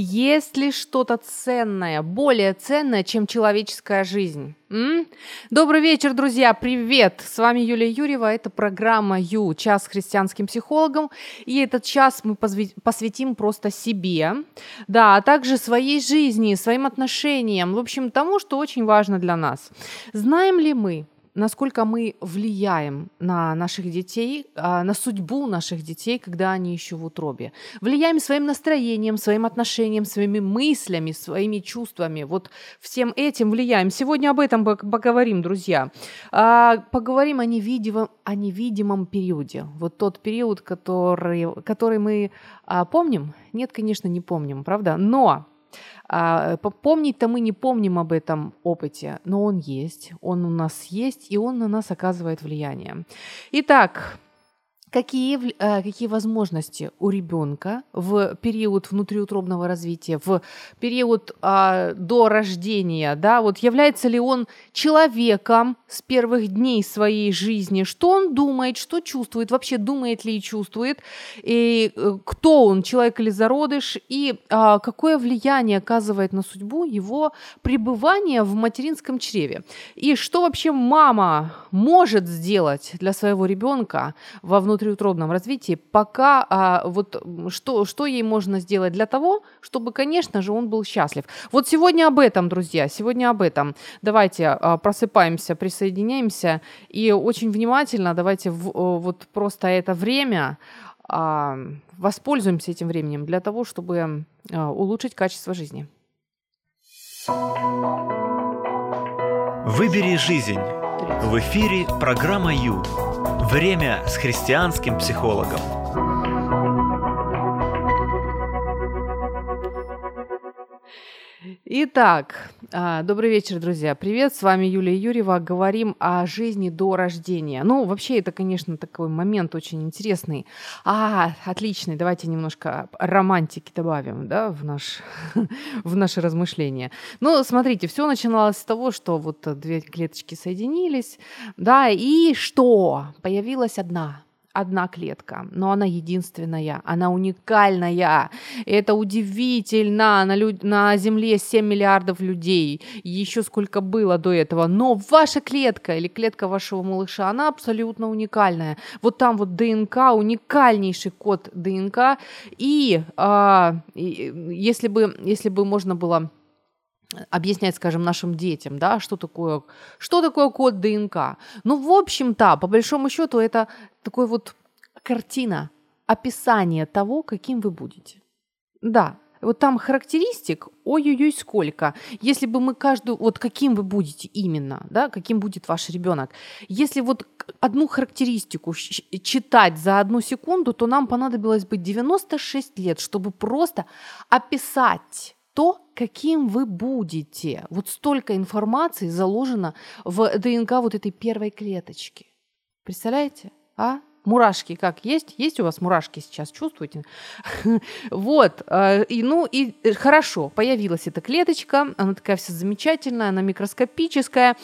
Есть ли что-то ценное, более ценное, чем человеческая жизнь? Добрый вечер, друзья, привет! С вами Юлия Юрьева, это программа «Ю», час с христианским психологом, и этот час мы посвятим просто себе, да, а также своей жизни, своим отношениям, в общем, тому, что очень важно для нас. Знаем ли мы, насколько мы влияем на наших детей, на судьбу наших детей, когда они еще в утробе? Влияем своим настроением, своим отношением, своими мыслями, своими чувствами. Вот всем этим влияем. Сегодня об этом поговорим, друзья. Поговорим о невидимом периоде. Вот тот период, который мы помним. Нет, конечно, не помним, правда? Но... помнить-то мы не помним об этом опыте, но он есть, он у нас есть, и он на нас оказывает влияние. Итак, какие возможности у ребенка в период внутриутробного развития, в период до рождения, да, вот является ли он человеком с первых дней своей жизни, что он думает, что чувствует, вообще думает ли и чувствует, и кто он, человек или зародыш, и какое влияние оказывает на судьбу его пребывание в материнском чреве, и что вообще мама может сделать для своего ребенка во внутриутробном развитии, пока что ей можно сделать для того, чтобы, конечно же, он был счастлив. Вот сегодня об этом, друзья, сегодня об этом. Давайте просыпаемся, присоединяемся и очень внимательно давайте вот просто это время воспользуемся этим временем для того, чтобы улучшить качество жизни. Выбери жизнь. В эфире программа «Ю». Время с христианским психологом. Итак, добрый вечер, друзья. Привет, с вами Юлия Юрьева. Говорим о жизни до рождения. Ну, вообще, это, конечно, такой момент очень интересный. Отличный. Давайте немножко романтики добавим, да, в наши размышления. Ну, смотрите, все начиналось с того, что вот две клеточки соединились, да, и что? Появилась одна клетка, но она единственная, она уникальная. Это удивительно. На Земле 7 миллиардов людей, еще сколько было до этого. Но ваша клетка или клетка вашего малыша, она абсолютно уникальная. Вот там вот ДНК, уникальнейший код ДНК. И если бы можно было объяснять, скажем, нашим детям, да, что такое код ДНК. Ну, в общем-то, по большому счету, это такая вот картина, описание того, каким вы будете. Да, вот там характеристик, ой-ой-ой, сколько. Если бы мы каждую, вот каким вы будете именно, да, каким будет ваш ребенок. Если вот одну характеристику читать за одну секунду, то нам понадобилось бы 96 лет, чтобы просто описать то, каким вы будете. Вот столько информации заложено в ДНК вот этой первой клеточки. Представляете? Мурашки как? Есть? Есть у вас мурашки сейчас? Чувствуете? Вот. И хорошо, появилась эта клеточка. Она такая вся замечательная, она микроскопическая.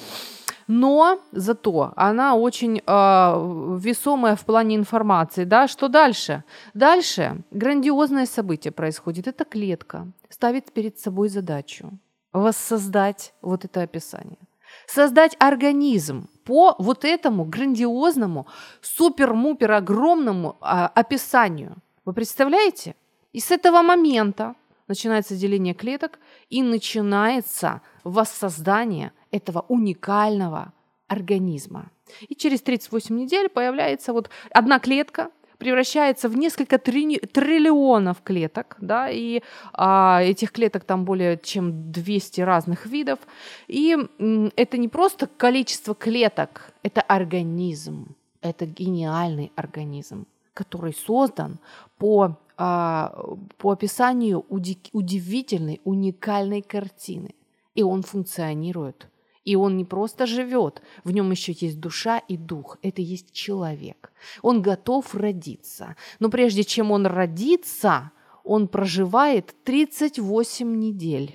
Но зато она очень весомая в плане информации. Да? Что дальше? Дальше грандиозное событие происходит. Эта клетка ставит перед собой задачу воссоздать вот это описание. Создать организм по вот этому грандиозному, супер-мупер огромному описанию. Вы представляете? И с этого момента начинается деление клеток и начинается воссоздание этого уникального организма. И через 38 недель появляется вот одна клетка, превращается в несколько триллионов клеток, да, и этих клеток там более чем 200 разных видов. И это не просто количество клеток, это организм, это гениальный организм, который создан по описанию удивительной, уникальной картины. И он функционирует, и он не просто живет, в нем еще есть душа и дух, это есть человек. Он готов родиться, но прежде чем он родится, он проживает 38 недель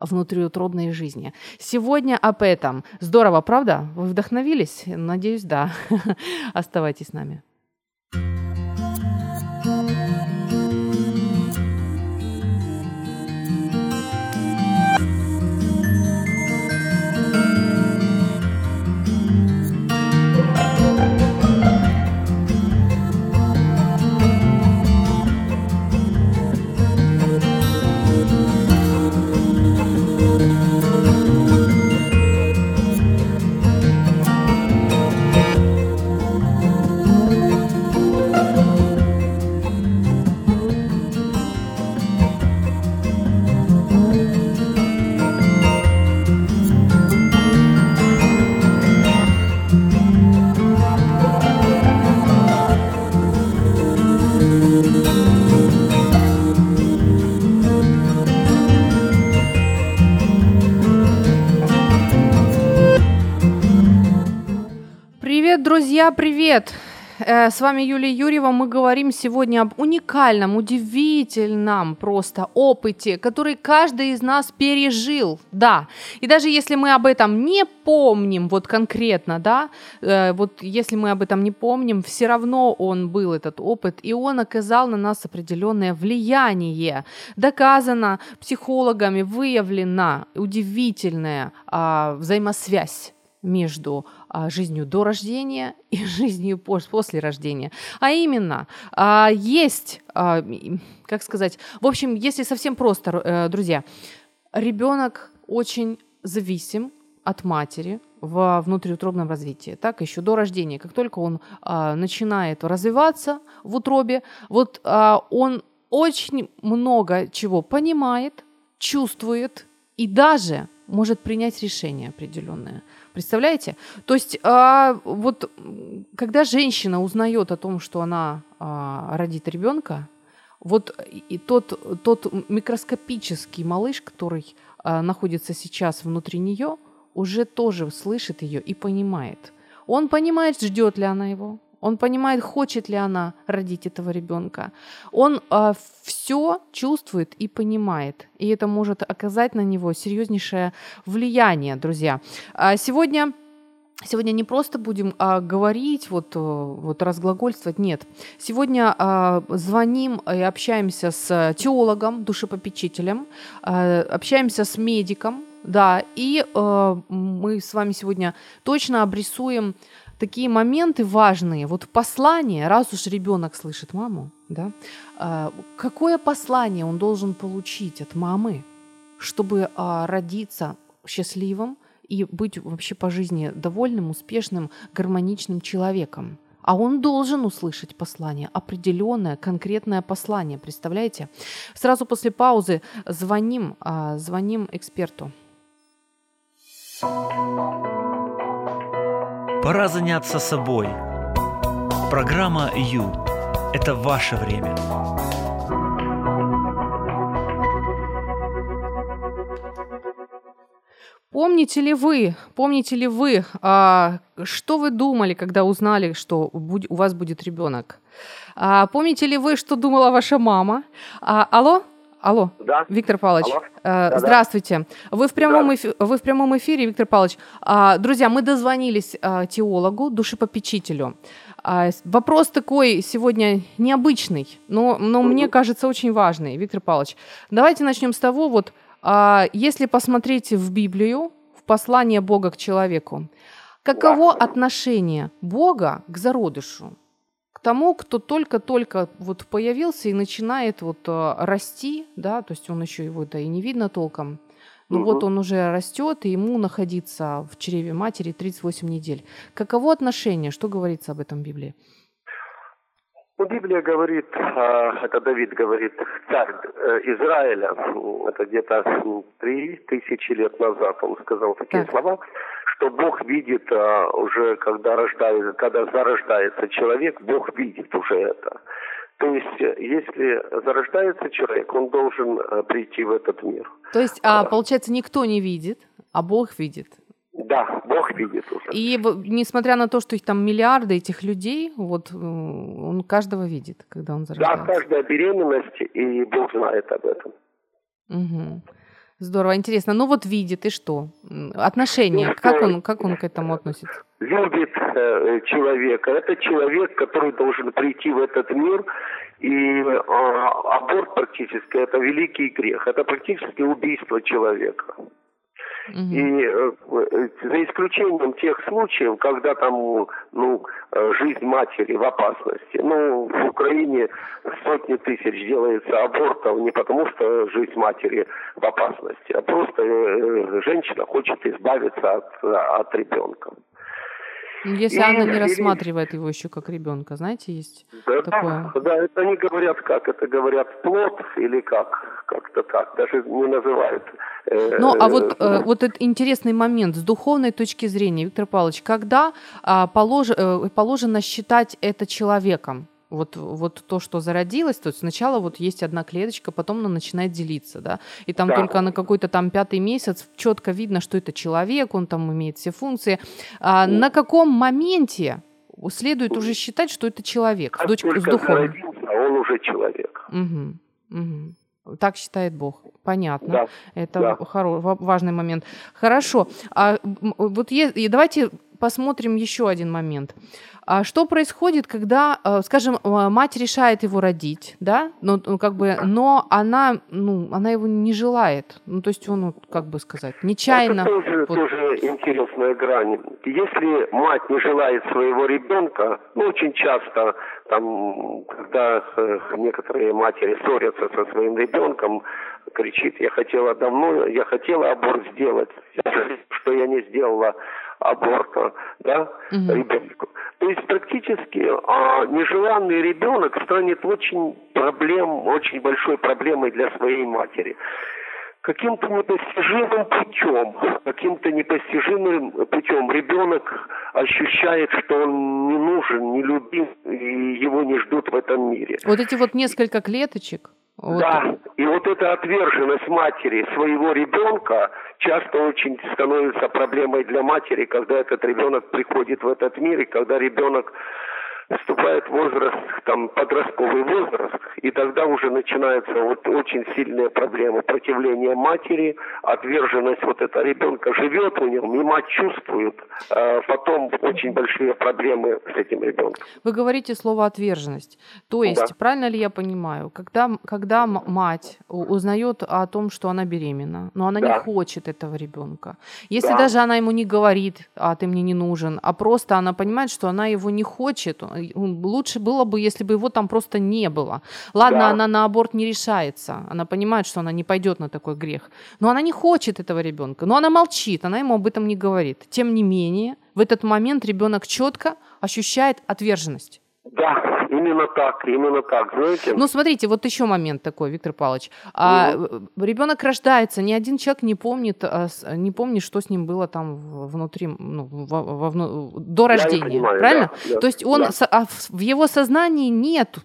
внутриутробной жизни. Сегодня об этом. Здорово, правда? Вы вдохновились? Надеюсь, да. Оставайтесь с нами. Друзья, привет! С вами Юлия Юрьева. Мы говорим сегодня об уникальном, удивительном просто опыте, который каждый из нас пережил, да. И даже если мы об этом не помним, вот конкретно, да, вот если мы об этом не помним, все равно он был, этот опыт, и он оказал на нас определенное влияние. Доказано психологами, выявлена удивительная взаимосвязь между жизнью до рождения и жизнью после рождения. А именно, есть, как сказать, в общем, если совсем просто, друзья, ребенок очень зависим от матери во внутриутробном развитии, так, еще до рождения. Как только он начинает развиваться в утробе, вот он очень много чего понимает, чувствует и даже может принять решение определенное. Представляете? То есть вот когда женщина узнает о том, что она родит ребенка, вот и тот микроскопический малыш, который находится сейчас внутри нее, уже тоже слышит ее и понимает. Он понимает, ждет ли она его, он понимает, хочет ли она родить этого ребенка. Он все чувствует и понимает. И это может оказать на него серьезнейшее влияние, друзья. Сегодня не просто будем говорить, вот разглагольствовать, нет. Сегодня звоним и общаемся с теологом, душепопечителем, общаемся с медиком, да, и мы с вами сегодня точно обрисуем такие моменты важные, вот послание, раз уж ребенок слышит маму, да, какое послание он должен получить от мамы, чтобы родиться счастливым и быть вообще по жизни довольным, успешным, гармоничным человеком. А он должен услышать послание, определенное, конкретное послание, представляете? Сразу после паузы звоним эксперту. Пора заняться собой. Программа «Ю» – это ваше время. Помните ли вы, что вы думали, когда узнали, что у вас будет ребенок? Помните ли вы, что думала ваша мама? Алло? Алло, да. Виктор Павлович, алло. Здравствуйте. Вы в прямом эфире, Виктор Павлович. Друзья, мы дозвонились теологу, душепопечителю. Вопрос такой сегодня необычный, но мне кажется, очень важный, Виктор Павлович. Давайте начнем с того, вот, если посмотреть в Библию, в послание Бога к человеку, каково отношение Бога к зародышу? К тому, кто только-только вот появился и начинает вот расти, да, то есть он еще его-то и не видно толком, но вот он уже растет, и ему находиться в чреве матери 38 недель. Каково отношение, что говорится об этом в Библии? Библия говорит, это Давид говорит, царь Израиля, это где-то 3000 лет назад он сказал такие слова, что Бог видит уже, когда зарождается человек, Бог видит уже это. То есть, если зарождается человек, он должен прийти в этот мир. То есть, получается, никто не видит, а Бог видит? Да, Бог видит уже. И несмотря на то, что их там миллиарды этих людей, вот он каждого видит, когда он зарождается. Да, каждая беременность, и Бог знает об этом. Угу. Здорово, интересно. Ну вот видит, и что? Отношение, как он к этому относится? Видит человека. Это человек, который должен прийти в этот мир, и аборт практически это великий грех. Это практически убийство человека. И за исключением тех случаев, когда там жизнь матери в опасности. В Украине сотни тысяч делается абортов не потому, что жизнь матери в опасности, а просто женщина хочет избавиться от ребенка. Если она не рассматривает его еще как ребенка, знаете, есть такое? Да, это они говорят как? Это говорят плод или как? Как-то так, даже не называют. Вот этот интересный момент с духовной точки зрения, Виктор Павлович, когда положено считать это человеком? Вот то, что зародилось, то есть сначала есть одна клеточка, потом она начинает делиться, да, и там только на какой-то там 5-й месяц четко видно, что это человек, он там имеет все функции. На каком моменте следует уже считать, что это человек? Как только зародился, он уже человек. Так считает Бог. Понятно. Да. Это важный момент. Хорошо. Давайте посмотрим еще один момент. Что происходит, когда, скажем, мать решает его родить, да? Но она его не желает. То есть он, нечаянно... Это тоже интересная грань. Если мать не желает своего ребенка, очень часто, когда некоторые матери ссорятся со своим ребенком, кричит: я хотела аборт сделать, что я не сделала аборта, ребенку. То есть практически нежеланный ребенок станет очень большой проблемой для своей матери. Каким-то непостижимым путем ребенок ощущает, что он не нужен, не любим, и его не ждут в этом мире. Эти несколько клеточек. Да, и эта отверженность матери своего ребенка часто очень становится проблемой для матери, когда этот ребенок приходит в этот мир, и когда ребенок вступает в возраст, подростковый возраст, и тогда уже начинаются очень сильные проблемы. Противление матери, отверженность этого ребенка живет в нем, и мать чувствует. Потом очень большие проблемы с этим ребенком. Вы говорите слово «отверженность». То есть, правильно ли я понимаю, когда мать узнает о том, что она беременна, но она не хочет этого ребенка, если даже она ему не говорит: «ты мне не нужен», а просто она понимает, что она его не хочет, лучше было бы, если бы его там просто не было. Ладно, она на аборт не решается. Она понимает, что она не пойдет на такой грех. Но она не хочет этого ребенка. Но она молчит, она ему об этом не говорит. Тем не менее, в этот момент ребенок четко ощущает отверженность. Да, именно так, знаете. Смотрите, еще момент такой, Виктор Павлович. Ребенок рождается, ни один человек не помнит, что с ним было там внутри, до рождения, понимаю, правильно? Да. То есть в его сознании нет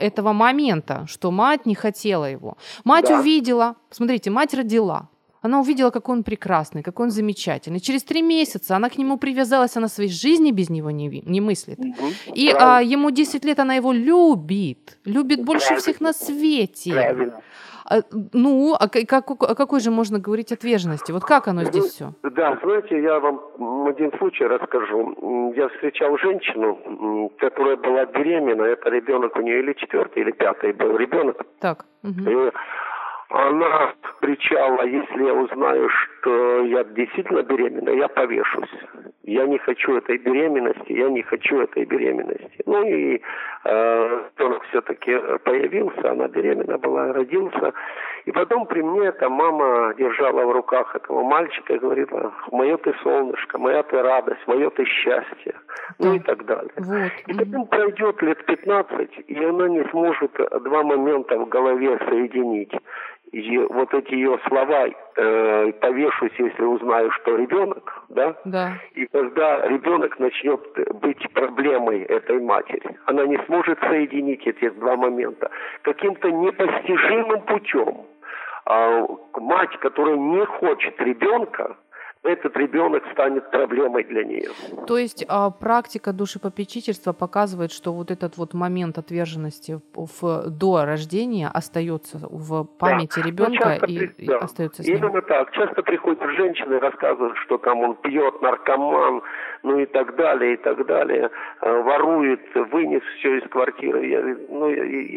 этого момента, что мать не хотела его. Мать увидела, смотрите, мать родила. Она увидела, какой он прекрасный, какой он замечательный. Через 3 месяца она к нему привязалась, она своей жизни без него не мыслит. И ему 10 лет, она его любит больше всех на свете. Правильно. О какой же можно говорить отверженности? Как оно здесь все? Да, знаете, я вам один случай расскажу. Я встречал женщину, которая была беременна. Это ребенок у нее или 4-й, или 5-й был ребенок. Так. И она кричала: если я узнаю, что я действительно беременна, я повешусь. Я не хочу этой беременности. Ребенок все-таки появился, она беременна была, родился. И потом при мне эта мама держала в руках этого мальчика и говорила: мое ты солнышко, моя ты радость, мое ты счастье, и так далее. И потом пройдет лет 15, и она не сможет 2 момента в голове соединить. И эти ее слова: повешусь, если узнаю, что ребенок, и когда ребенок начнет быть проблемой этой матери, она не сможет соединить эти 2 момента. Каким-то непостижимым путем мать, которая не хочет ребенка, этот ребенок станет проблемой для нее. То есть практика душепопечительства показывает, что вот этот вот момент отверженности до рождения остается в памяти ребенка и остается с ним. Именно так. Часто приходят женщины и рассказывают, что там он пьет, наркоман, ну и так далее, ворует, вынес все из квартиры.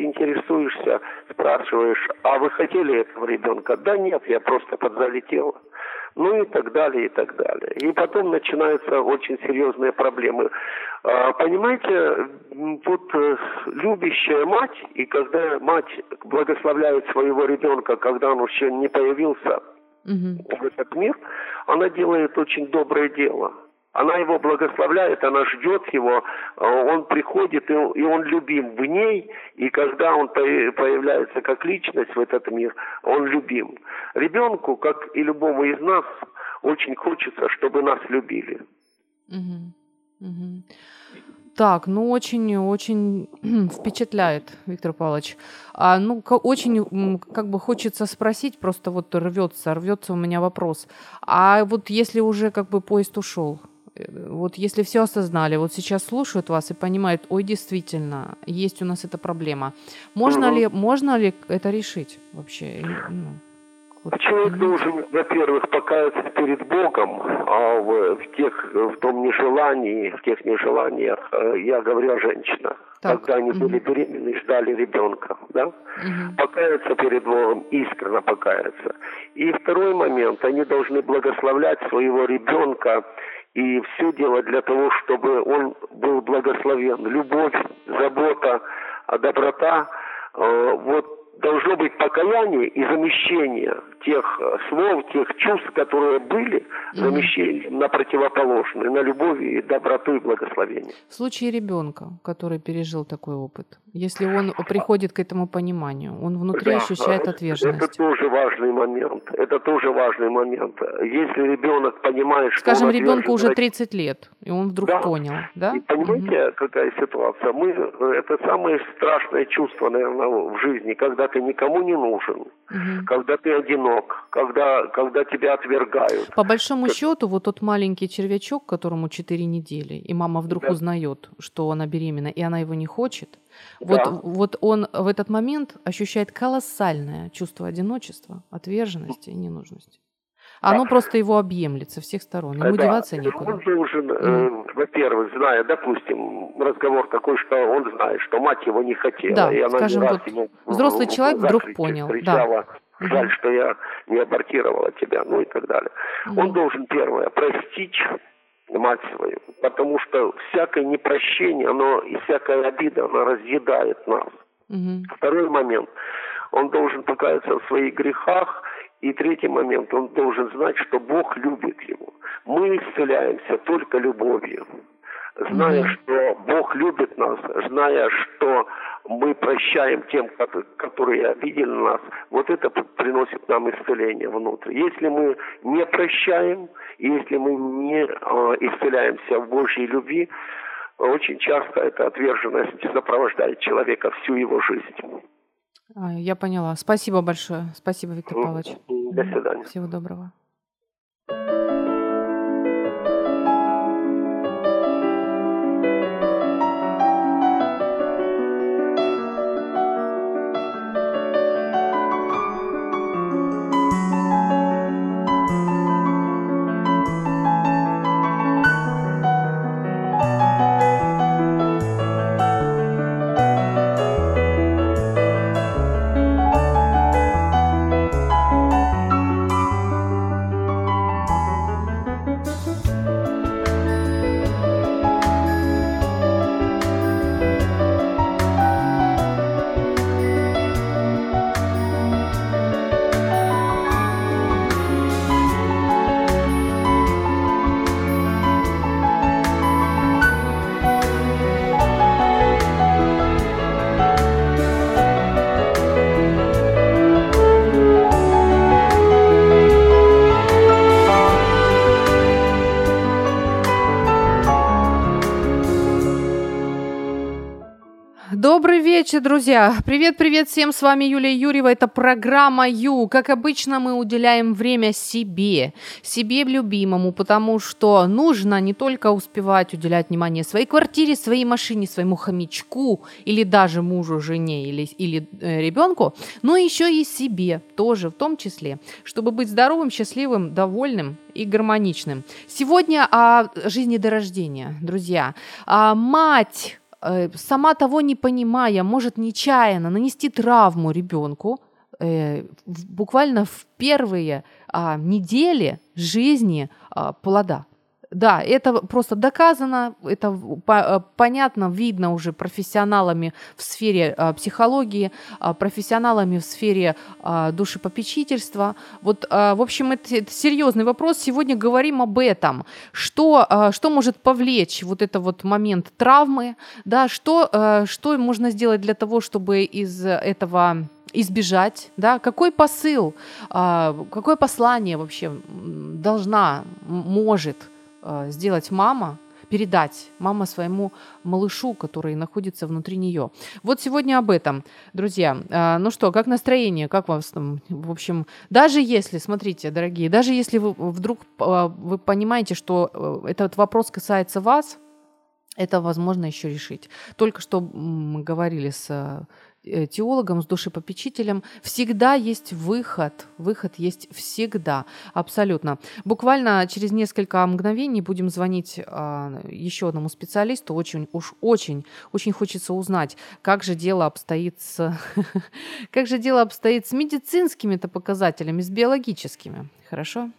Интересуешься, спрашиваешь, а вы хотели этого ребенка? Да нет, я просто подзалетела. Ну и так далее, и так далее. И потом начинаются очень серьезные проблемы. Понимаете, вот любящая мать, и когда мать благословляет своего ребенка, когда он еще не появился в этот мир, она делает очень доброе дело. Она его благословляет, она ждет его, он приходит, и он любим в ней, и когда он появляется как личность в этот мир, он любим. Ребенку, как и любому из нас, очень хочется, чтобы нас любили. Так, ну очень-очень впечатляет, Виктор Павлович. Очень как бы хочется спросить, просто вот рвется у меня вопрос. А вот если уже как бы поезд ушел? Вот если все осознали, вот сейчас слушают вас и понимают, ой, действительно, есть у нас эта проблема. Можно ли это решить вообще? Человек должен, во-первых, покаяться перед Богом в том нежелании, я говорю о женщинах, когда они были беременны и ждали ребенка, да? Покаяться перед Богом, искренне покаяться. И второй момент, они должны благословлять своего ребенка и все делать для того, чтобы он был благословен. Любовь, забота, доброта. Вот должно быть покаяние и замещение тех слов, тех чувств, которые были, замещение на противоположное, на любовь и доброту и благословение. В случае ребенка, который пережил такой опыт, если он приходит к этому пониманию, он внутри ощущает отверженность. Это тоже важный момент. Если ребенок понимает, что он отвержен... Скажем, ребенку уже 30 лет, и он вдруг понял, да? И понимаете, какая ситуация? Это самое страшное чувство, наверное, в жизни, когда ты никому не нужен, когда ты одинок, когда тебя отвергают. По большому счету, вот тот маленький червячок, которому 4 недели, и мама вдруг узнает, что она беременна, и она его не хочет, вот он в этот момент ощущает колоссальное чувство одиночества, отверженности и ненужности. Оно просто его объемлет со всех сторон, ему деваться некуда. Он должен, во-первых, зная, допустим, разговор такой, что он знает, что мать его не хотела. Да, и она скажем, вот ему, взрослый человек вдруг понял. Кричала, жаль, что я не абортировала тебя, ну и так далее. Он должен, первое, простить мать свою, потому что всякое непрощение, и всякая обида, она разъедает нас. Второй момент, он должен покаяться в своих грехах. И третий момент, он должен знать, что Бог любит его. Мы исцеляемся только любовью. Зная, что Бог любит нас, зная, что мы прощаем тем, которые обидели нас, вот это приносит нам исцеление внутрь. Если мы не прощаем, если мы не исцеляемся в Божьей любви, очень часто эта отверженность сопровождает человека всю его жизнь. Я поняла. Спасибо большое. Спасибо, Виктор Павлович. До свидания. Всего доброго. Добрый вечер, друзья. Привет-привет всем. С вами Юлия Юрьева. Это программа Ю. Как обычно, мы уделяем время себе, себе любимому, потому что нужно не только успевать уделять внимание своей квартире, своей машине, своему хомячку или даже мужу, жене или ребенку, но еще и себе тоже, в том числе, чтобы быть здоровым, счастливым, довольным и гармоничным. Сегодня о жизни до рождения, друзья. Мать, сама того не понимая, может нечаянно нанести травму ребенку буквально в первые недели жизни плода. Да, это просто доказано, это понятно, видно уже профессионалами в сфере психологии, профессионалами в сфере душепопечительства. Вот, в общем, это серьезный вопрос. Сегодня говорим об этом. Что может повлечь вот этот вот момент травмы? Да, что можно сделать для того, чтобы из этого избежать, да, какой посыл, какое послание вообще может сделать мама, передать мама своему малышу, который находится внутри нее. Вот сегодня об этом, друзья. Ну что, как настроение, как вас там, в общем, даже если, смотрите, дорогие, даже если вы вдруг понимаете, что этот вопрос касается вас, это возможно еще решить. Только что мы говорили с теологом, с душепопечителем, всегда есть выход. Выход есть всегда, абсолютно. Буквально через несколько мгновений будем звонить еще одному специалисту. Очень хочется узнать, как же дело обстоит с медицинскими-то показателями, с биологическими. Хорошо?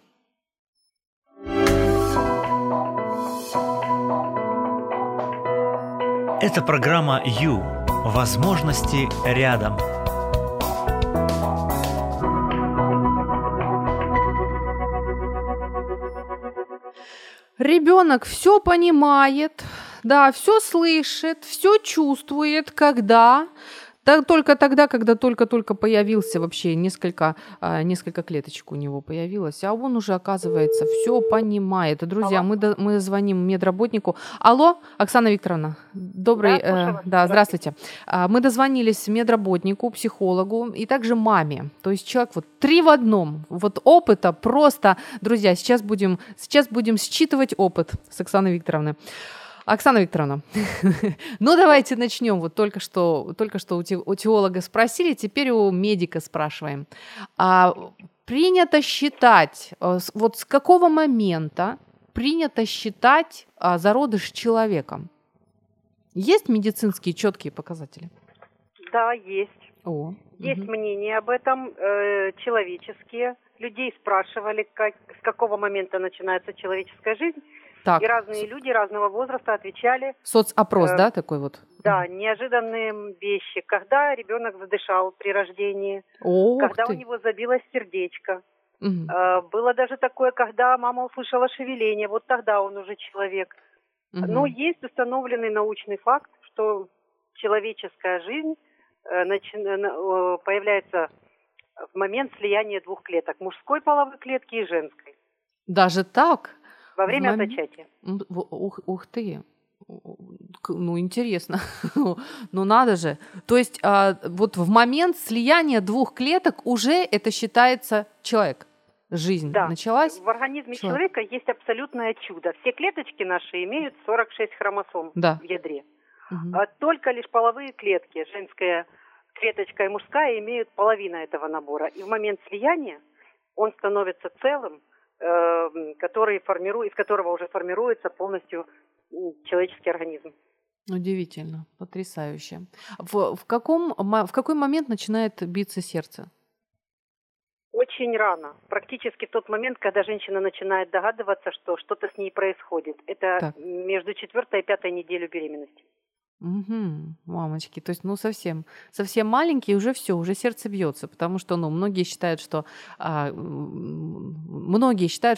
Это программа «Ю». Возможности рядом. Ребенок все понимает, да, все слышит, все чувствует, только тогда, когда только появился, вообще несколько клеточек у него появилось, а он уже, оказывается, все понимает. Друзья, мы звоним медработнику. Алло, Оксана Викторовна, здравствуйте. Мы дозвонились медработнику, психологу и также маме. То есть человек вот 3 в одном, вот опыта просто. Друзья, сейчас будем считывать опыт с Оксаной Викторовной. Оксана Викторовна, ну давайте начнем. Вот только что у теолога спросили, теперь у медика спрашиваем. Принято считать, вот с какого момента принято считать зародыш человеком? Есть медицинские четкие показатели? Да, есть. Есть мнения об этом человеческие. Людей спрашивали, с какого момента начинается человеческая жизнь. Так. И разные люди разного возраста отвечали. Соцопрос, да, такой вот? Да, неожиданные вещи. Когда ребенок задышал при рождении, когда у него забилось сердечко. Угу. Было даже такое, когда мама услышала шевеление, вот тогда он уже человек. Угу. Но есть установленный научный факт, что человеческая жизнь появляется в момент слияния 2 клеток, мужской половой клетки и женской. Даже так? Во время зачатия. Ух ты! Ну, интересно. Ну, надо же. То есть вот в момент слияния 2 клеток уже это считается человек. Жизнь началась. В организме человека есть абсолютное чудо. Все клеточки наши имеют 46 хромосом в ядре. Угу. Только лишь половые клетки, женская клеточка и мужская, имеют половину этого набора. И в момент слияния он становится целым, из которого уже формируется полностью человеческий организм. Удивительно, потрясающе. В какой момент начинает биться сердце? Очень рано, практически в тот момент, когда женщина начинает догадываться, что что-то с ней происходит. Это между 4-й и 5-й неделей беременности. Угу, мамочки, то есть, совсем маленькие, уже все, уже сердце бьется, потому что, многие считают,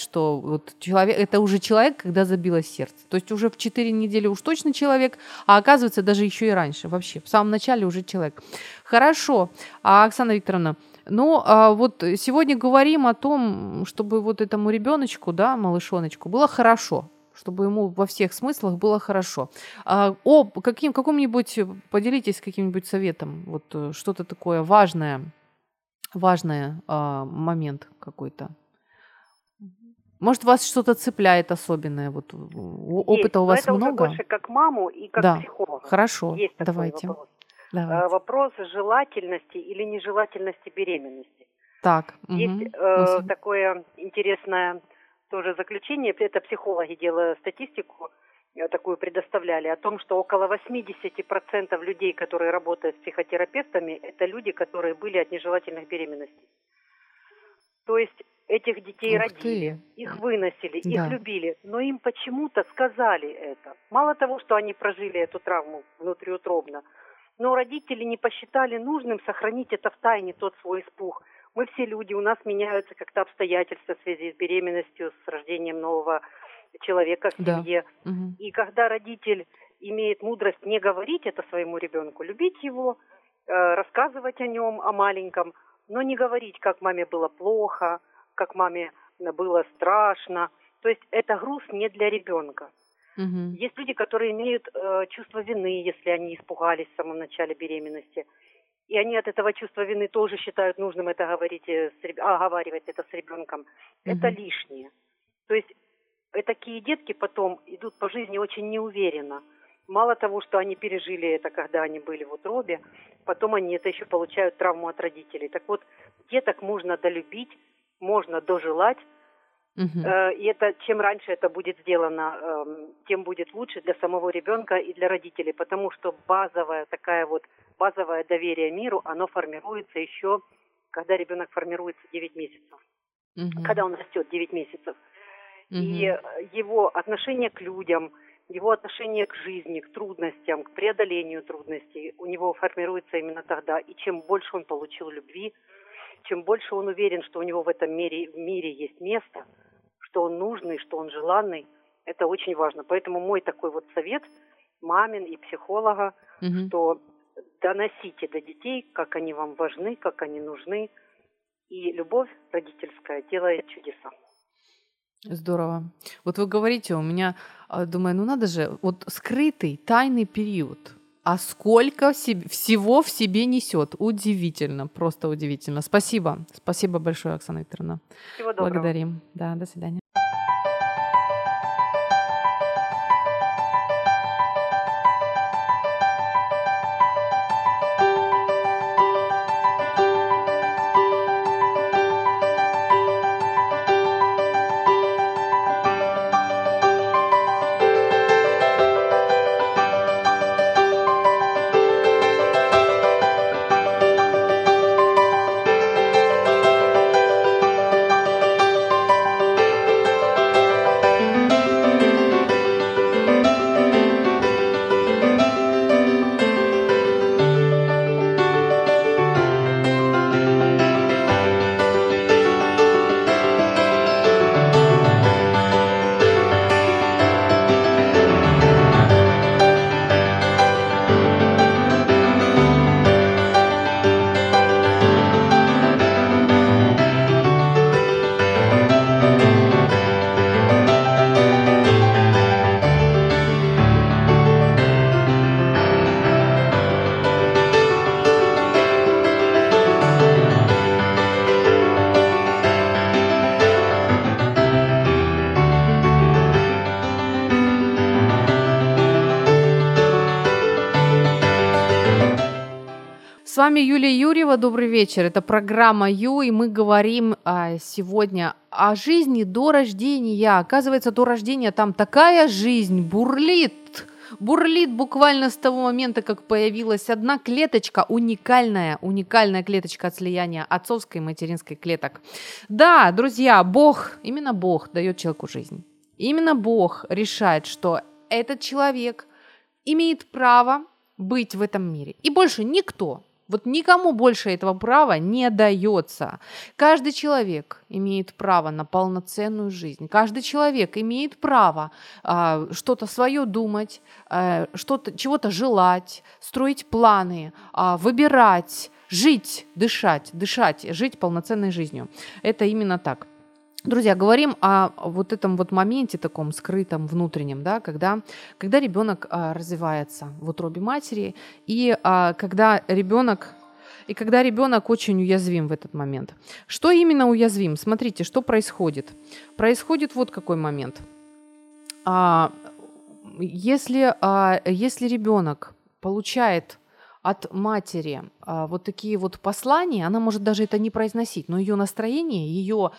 что вот человек, это уже человек, когда забилось сердце, то есть уже в 4 недели уж точно человек, а оказывается даже еще и раньше, вообще, в самом начале уже человек. Хорошо, Оксана Викторовна, вот сегодня говорим о том, чтобы вот этому ребеночку, да, малышоночку, было хорошо. чтобы ему во всех смыслах было хорошо. Каким-нибудь поделитесь каким-нибудь советом, вот что-то такое важное, момент какой-то. Может, вас что-то цепляет особенное? Вот опыта у вас много? Уже больше как маму и как психолога. Хорошо, есть такой вопрос. Вопрос желательности или нежелательности беременности. Так. Есть такое интересное тоже заключение. Это психологи, делая статистику, такую предоставляли, о том, что около 80% людей, которые работают с психотерапевтами, это люди, которые были от нежелательных беременностей. То есть этих детей родили, их выносили, их любили, но им почему-то сказали это. Мало того, что они прожили эту травму внутриутробно, но родители не посчитали нужным сохранить это в тайне, тот свой испуг. Мы все люди, у нас меняются как-то обстоятельства в связи с беременностью, с рождением нового человека в семье. Да. Угу. И когда родитель имеет мудрость не говорить это своему ребенку, любить его, рассказывать о нем, о маленьком, но не говорить, как маме было плохо, как маме было страшно. То есть это груз не для ребенка. Угу. Есть люди, которые имеют чувство вины, если они испугались в самом начале беременности. И они от этого чувства вины тоже считают нужным это говорить, оговаривать это с ребенком. Угу. Это лишнее. То есть такие детки потом идут по жизни очень неуверенно. Мало того, что они пережили это, когда они были в утробе, потом они это еще получают травму от родителей. Так вот, деток можно долюбить, можно дожелать. Угу. И это, чем раньше это будет сделано, тем будет лучше для самого ребенка и для родителей, потому что базовое доверие миру, оно формируется еще, когда ребенок формируется 9 месяцев, угу. когда он растет 9 месяцев. Угу. И его отношение к людям, его отношение к жизни, к трудностям, к преодолению трудностей у него формируется именно тогда. И чем больше он получил любви, чем больше он уверен, что у него в этом мире есть место, что он нужный, что он желанный, это очень важно. Поэтому мой такой вот совет мамин и психолога, угу. что доносите до детей, как они вам важны, как они нужны. И любовь родительская делает чудеса. Здорово. Вот вы говорите, у меня, думаю, надо же, вот скрытый, тайный период. А сколько всего в себе несет. Удивительно, просто удивительно. Спасибо. Спасибо большое, Оксана Викторовна. Всего доброго. Благодарим. Да, до свидания. С вами Юлия Юрьева. Добрый вечер. Это программа «Ю», и мы говорим сегодня о жизни до рождения. Оказывается, до рождения там такая жизнь бурлит. Бурлит буквально с того момента, как появилась одна клеточка, уникальная клеточка от слияния отцовской и материнской клеток. Да, друзья, Бог, именно Бог дает человеку жизнь. Именно Бог решает, что этот человек имеет право быть в этом мире. И больше никто... Вот никому больше этого права не дается. Каждый человек имеет право на полноценную жизнь. Каждый человек имеет право что-то свое думать, чего-то желать, строить планы, выбирать, жить, дышать, жить полноценной жизнью. Это именно так. Друзья, говорим о вот этом вот моменте таком скрытом, внутреннем, да, когда ребенок развивается в утробе матери, и когда ребенок очень уязвим в этот момент. Что именно уязвим? Смотрите, что происходит. Происходит вот какой момент. Если ребенок получает от матери вот такие вот послания, она может даже это не произносить, но ее настроение, ее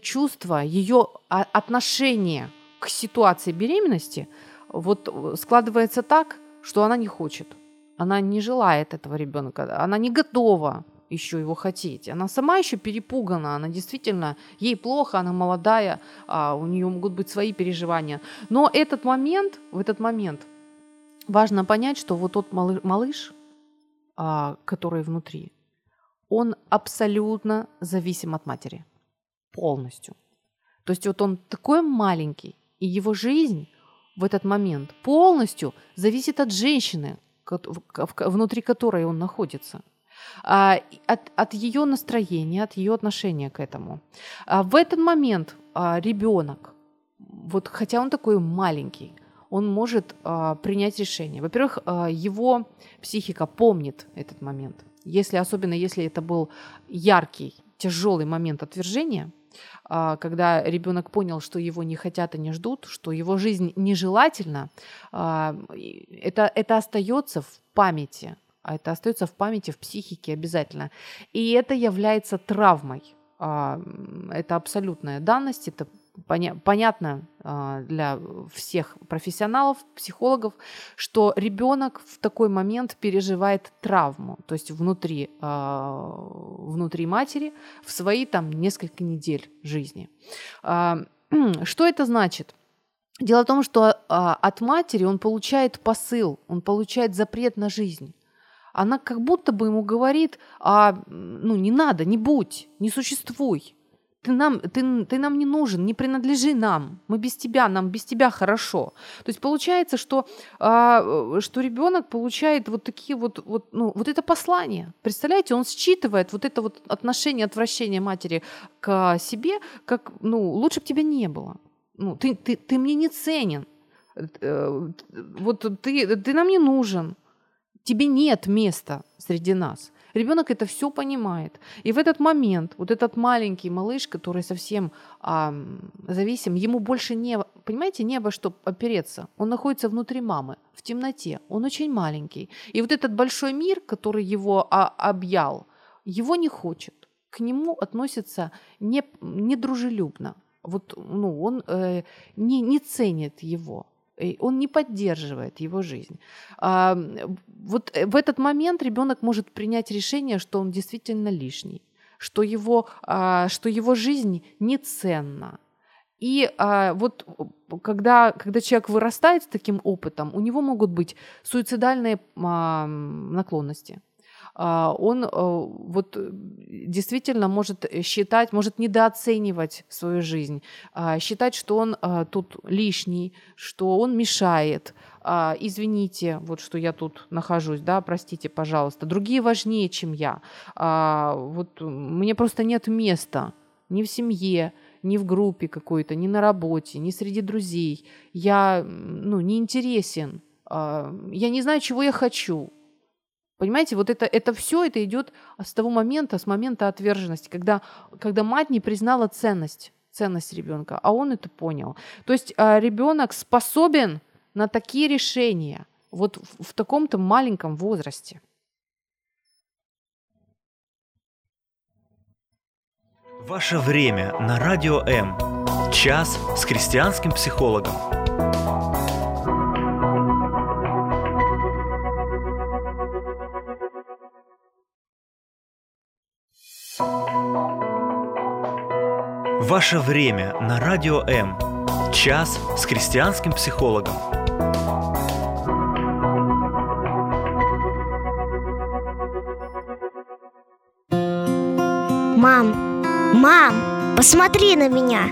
чувства, ее отношение к ситуации беременности вот складывается так, что она не хочет, она не желает этого ребенка, она не готова еще его хотеть. Она сама еще перепугана, она действительно, ей плохо, она молодая, у нее могут быть свои переживания. Но в этот момент важно понять, что вот тот малыш, который внутри, он абсолютно зависим от матери. Полностью. То есть вот он такой маленький, и его жизнь в этот момент полностью зависит от женщины, внутри которой он находится. От ее настроения, от ее отношения к этому. В этот момент ребенок, вот, хотя он такой маленький, он может принять решение. Во-первых, его психика помнит этот момент. Особенно если это был яркий, тяжелый момент отвержения, когда ребенок понял, что его не хотят и не ждут, что его жизнь нежелательна, это остается в памяти. А это остается в памяти, в психике обязательно. И это является травмой. Это абсолютная данность, это понятно для всех профессионалов, психологов, что ребенок в такой момент переживает травму, то есть внутри матери в свои там несколько недель жизни. Что это значит? Дело в том, что от матери он получает посыл, он получает запрет на жизнь. Она как будто бы ему говорит, не надо, не будь, не существуй, ты нам не нужен, не принадлежи нам, нам без тебя хорошо. То есть получается, что ребенок получает вот такие вот это послание. Представляете, он считывает вот это вот отношение, отвращение матери к себе, как, лучше бы тебя не было, ты мне не ценен, ты нам не нужен. Тебе нет места среди нас. Ребенок это все понимает. И в этот момент вот этот маленький малыш, который совсем зависим, ему больше не во что опереться. Он находится внутри мамы, в темноте. Он очень маленький. И вот этот большой мир, который его объял, его не хочет. К нему относятся недружелюбно. Он не ценит его. Он не поддерживает его жизнь. Вот в этот момент ребенок может принять решение, что он действительно лишний, что его жизнь неценна. И вот когда человек вырастает с таким опытом, у него могут быть суицидальные наклонности. Он вот действительно может считать, может недооценивать свою жизнь, считать, что он тут лишний, что он мешает. Извините, вот что я тут нахожусь, да, простите, пожалуйста. Другие важнее, чем я. Вот мне просто нет места ни в семье, ни в группе какой-то, ни на работе, ни среди друзей. Я, не интересен. Я не знаю, чего я хочу. Понимаете, вот это все это идет с того момента, с момента отверженности, когда мать не признала ценность ребенка, а он это понял. То есть ребенок способен на такие решения вот в таком-то маленьком возрасте. Ваше время на Радио М. Час с христианским психологом. Ваше время на Радио М. Час с христианским психологом. Мам, посмотри на меня.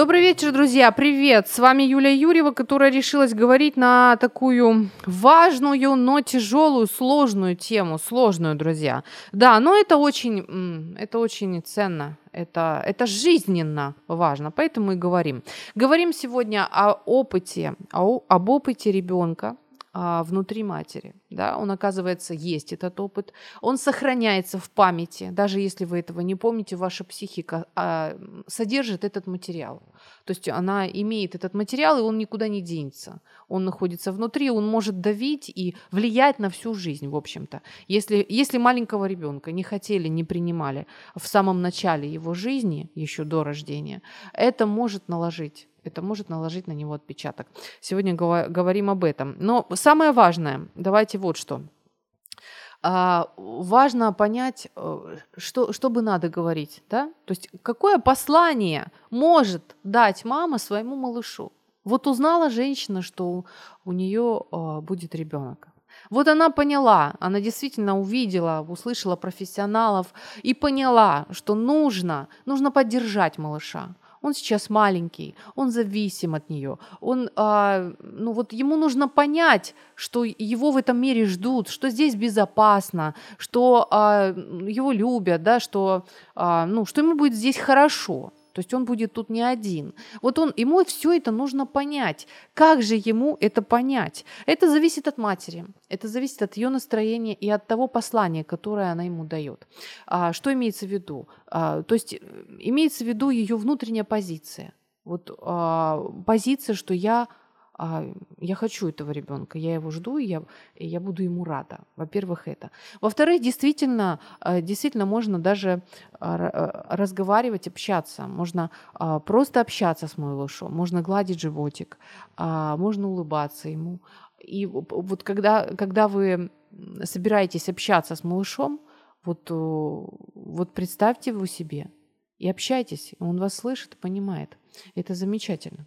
Добрый вечер, друзья. Привет. С вами Юлия Юрьева, которая решилась говорить на такую важную, но тяжелую, сложную тему. Сложную, друзья. Да, но это очень ценно. Это жизненно важно. Поэтому и говорим. Говорим сегодня об опыте ребенка внутри матери. Да? Он, оказывается, есть этот опыт. Он сохраняется в памяти. Даже если вы этого не помните, ваша психика содержит этот материал. То есть она имеет этот материал, и он никуда не денется. Он находится внутри, он может давить и влиять на всю жизнь, в общем-то. Если маленького ребенка не хотели, не принимали в самом начале его жизни, еще до рождения, это может наложить на него отпечаток. Сегодня говорим об этом. Но самое важное, давайте вот что. Важно понять, что бы надо говорить. Да? То есть какое послание может дать мама своему малышу? Вот узнала женщина, что у нее будет ребенок. Вот она поняла, она действительно увидела, услышала профессионалов и поняла, что нужно поддержать малыша. Он сейчас маленький, он зависим от нее, ему нужно понять, что его в этом мире ждут, что здесь безопасно, что его любят, да, что ему будет здесь хорошо. То есть он будет тут не один. Вот ему все это нужно понять. Как же ему это понять? Это зависит от матери, это зависит от ее настроения и от того послания, которое она ему дает. Что имеется в виду? То есть имеется в виду ее внутренняя позиция. Вот позиция, что я хочу этого ребенка, я его жду, и я буду ему рада. Во-первых, это. Во-вторых, действительно можно даже разговаривать, общаться. Можно просто общаться с малышом, можно гладить животик, можно улыбаться ему. И вот когда вы собираетесь общаться с малышом, вот представьте его себе и общайтесь. Он вас слышит и понимает. Это замечательно.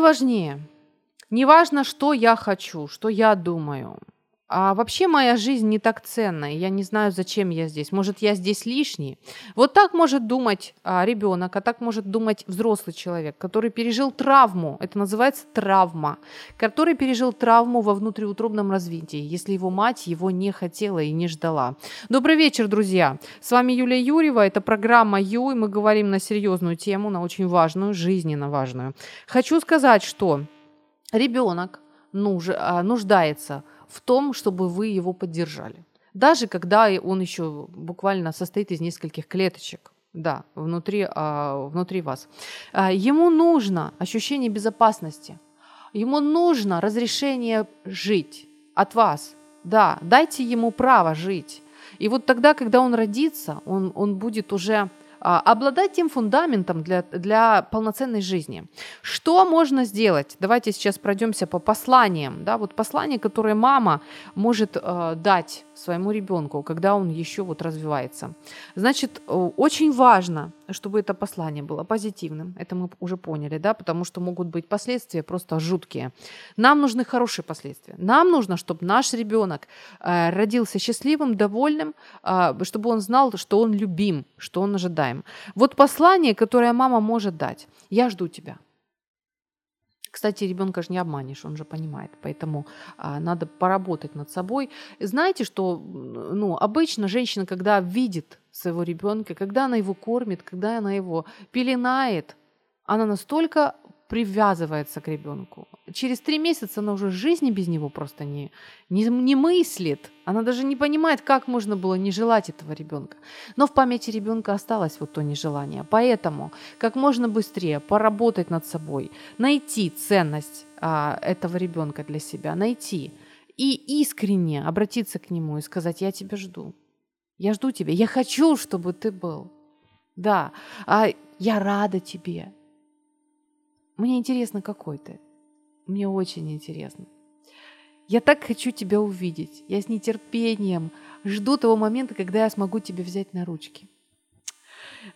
Важнее. Не важно, что я хочу, что я думаю. А вообще моя жизнь не так ценна, и я не знаю, зачем я здесь. Может, я здесь лишний? Вот так может думать ребенок, а так может думать взрослый человек, который пережил травму. Это называется травма. Который пережил травму во внутриутробном развитии, если его мать его не хотела и не ждала. Добрый вечер, друзья. С вами Юлия Юрьева. Это программа «Ю», и мы говорим на серьезную тему, на очень важную, жизненно важную. Хочу сказать, что ребенок нуждается в том, чтобы вы его поддержали. Даже когда он еще буквально состоит из нескольких клеточек, да, внутри вас. Ему нужно ощущение безопасности. Ему нужно разрешение жить от вас. Да, дайте ему право жить. И вот тогда, когда он родится, он будет уже обладать тем фундаментом для полноценной жизни. Что можно сделать? Давайте сейчас пройдемся по посланиям. Да? Вот послание, которое мама может дать своему ребенку, когда он еще развивается. Значит, очень важно, чтобы это послание было позитивным. Это мы уже поняли, да? Потому что могут быть последствия просто жуткие. Нам нужны хорошие последствия. Нам нужно, чтобы наш ребенок родился счастливым, довольным, чтобы он знал, что он любим, что он ожидает. Вот послание, которое мама может дать. Я жду тебя. Кстати, ребенка же не обманешь, он же понимает. Поэтому надо поработать над собой. И знаете, что обычно женщина, когда видит своего ребенка, когда она его кормит, когда она его пеленает, она настолько привязывается к ребенку. Через 3 месяца она уже жизни без него просто не мыслит. Она даже не понимает, как можно было не желать этого ребенка. Но в памяти ребенка осталось вот то нежелание. Поэтому как можно быстрее поработать над собой, найти ценность этого ребенка для себя, найти и искренне обратиться к нему и сказать: я тебя жду. Я жду тебя. Я хочу, чтобы ты был. Да. Я рада тебе. Мне интересно, какой ты. Мне очень интересно. Я так хочу тебя увидеть. Я с нетерпением жду того момента, когда я смогу тебя взять на ручки.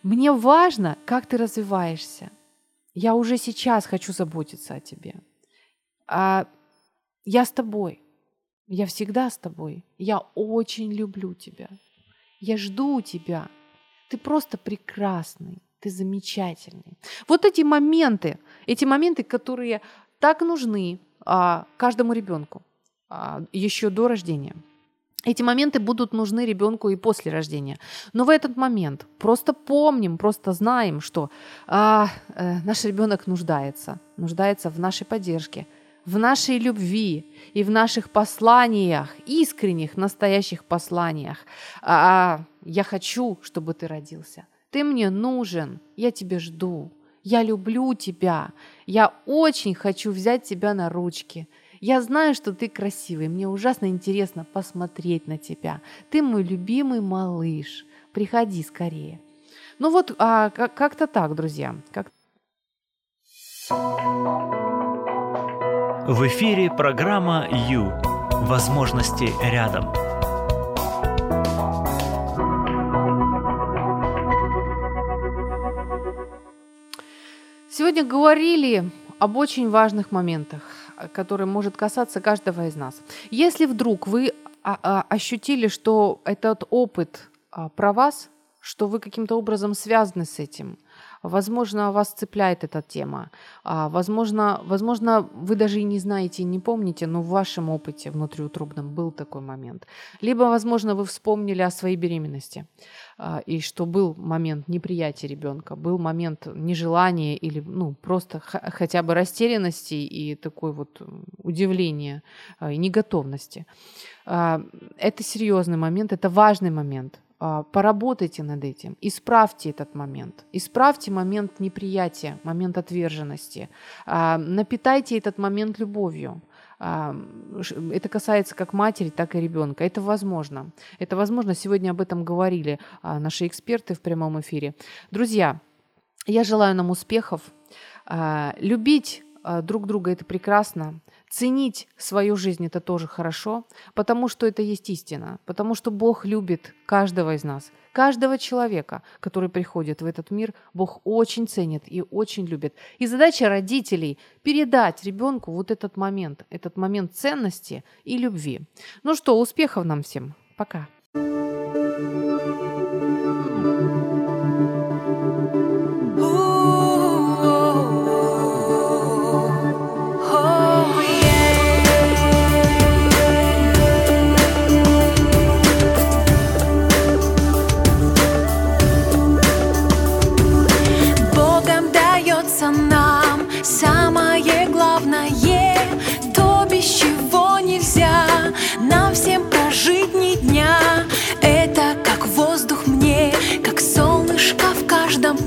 Мне важно, как ты развиваешься. Я уже сейчас хочу заботиться о тебе. Я с тобой. Я всегда с тобой. Я очень люблю тебя. Я жду тебя. Ты просто прекрасный. Ты замечательный. Вот эти моменты, которые так нужны каждому ребенку еще до рождения. Эти моменты будут нужны ребенку и после рождения. Но в этот момент просто помним, просто знаем, что наш ребенок нуждается в нашей поддержке, в нашей любви и в наших посланиях, искренних, настоящих посланиях. Я хочу, чтобы ты родился. Ты мне нужен, я тебя жду, я люблю тебя, я очень хочу взять тебя на ручки. Я знаю, что ты красивый, мне ужасно интересно посмотреть на тебя. Ты мой любимый малыш, приходи скорее. Ну вот, как-то так, друзья. В эфире программа «Ю». Возможности рядом. Сегодня говорили об очень важных моментах, которые может касаться каждого из нас. Если вдруг вы ощутили, что этот опыт про вас, что вы каким-то образом связаны с этим, возможно, вас цепляет эта тема, возможно, вы даже и не знаете, и не помните, но в вашем опыте внутриутробном был такой момент. Либо, возможно, вы вспомнили о своей беременности, и что был момент неприятия ребенка, был момент нежелания или просто хотя бы растерянности и такой вот удивления и неготовности. Это серьезный момент, это важный момент. Поработайте над этим, исправьте этот момент, исправьте момент неприятия, момент отверженности, напитайте этот момент любовью. Это касается как матери, так и ребенка. Это возможно. Это возможно. Сегодня об этом говорили наши эксперты в прямом эфире. Друзья, я желаю нам успехов. Любить друг друга – это прекрасно. Ценить свою жизнь – это тоже хорошо, потому что это есть истина, потому что Бог любит каждого из нас, каждого человека, который приходит в этот мир, Бог очень ценит и очень любит. И задача родителей – передать ребенку вот этот момент ценности и любви. Ну что, успехов нам всем. Пока.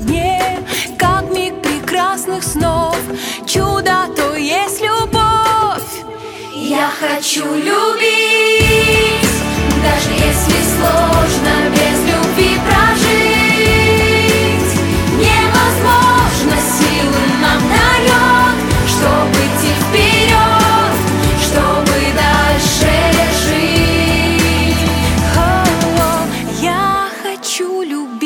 Мне, как миг прекрасных снов, чудо то есть любовь. Я хочу любить, даже если сложно без любви прожить. Невозможно, силы нам дает, чтобы идти вперед, чтобы дальше жить. О-о-о, я хочу любить.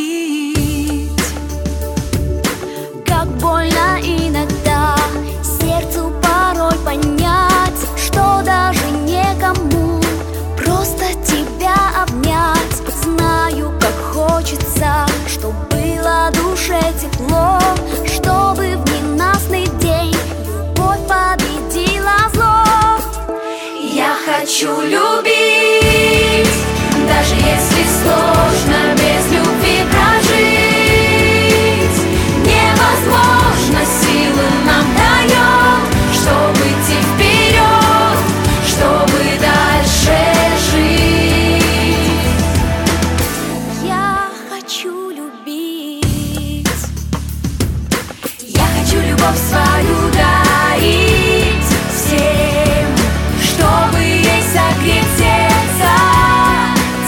Чтоб было душе тепло, чтобы в ненастный день любовь любить, даже если сложно без любви прожить. Невозможно, силы нам дает, чтобы идти вперед, чтобы дальше жить. Я хочу любить, я хочу любовь свою дарить всем, чтобы ей согреться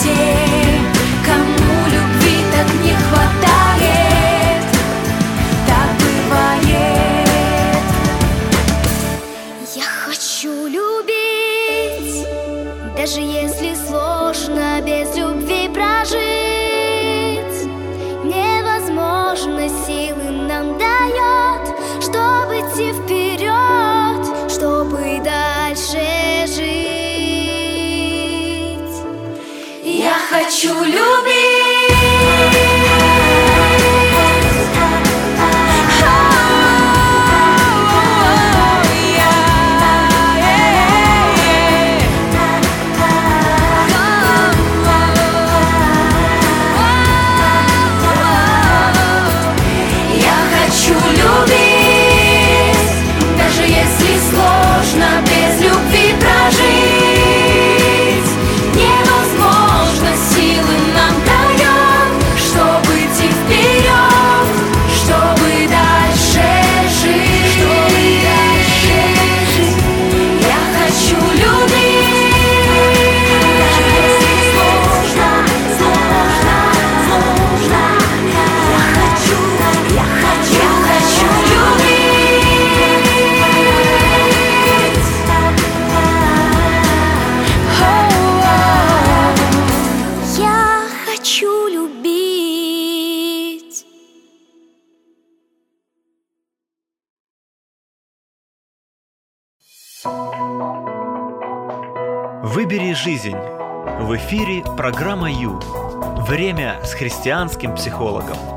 тем, кому любви так не хватает. Так бывает. Я хочу любить, даже если сложно без любви прожить. Невозможно, силы нам дает, чтобы идти вперед, чтобы дальше жить. Я хочу любить. А-а-а, Я хочу любить, даже если сложно без любви прожить. Невозможно, силы нам дает, чтобы идти вперед, чтобы дальше жить. Я хочу любить, даже если сложно. Я хочу любить. Я хочу любить. Выбери жизнь. В эфире программа «Ю». Время с христианским психологом.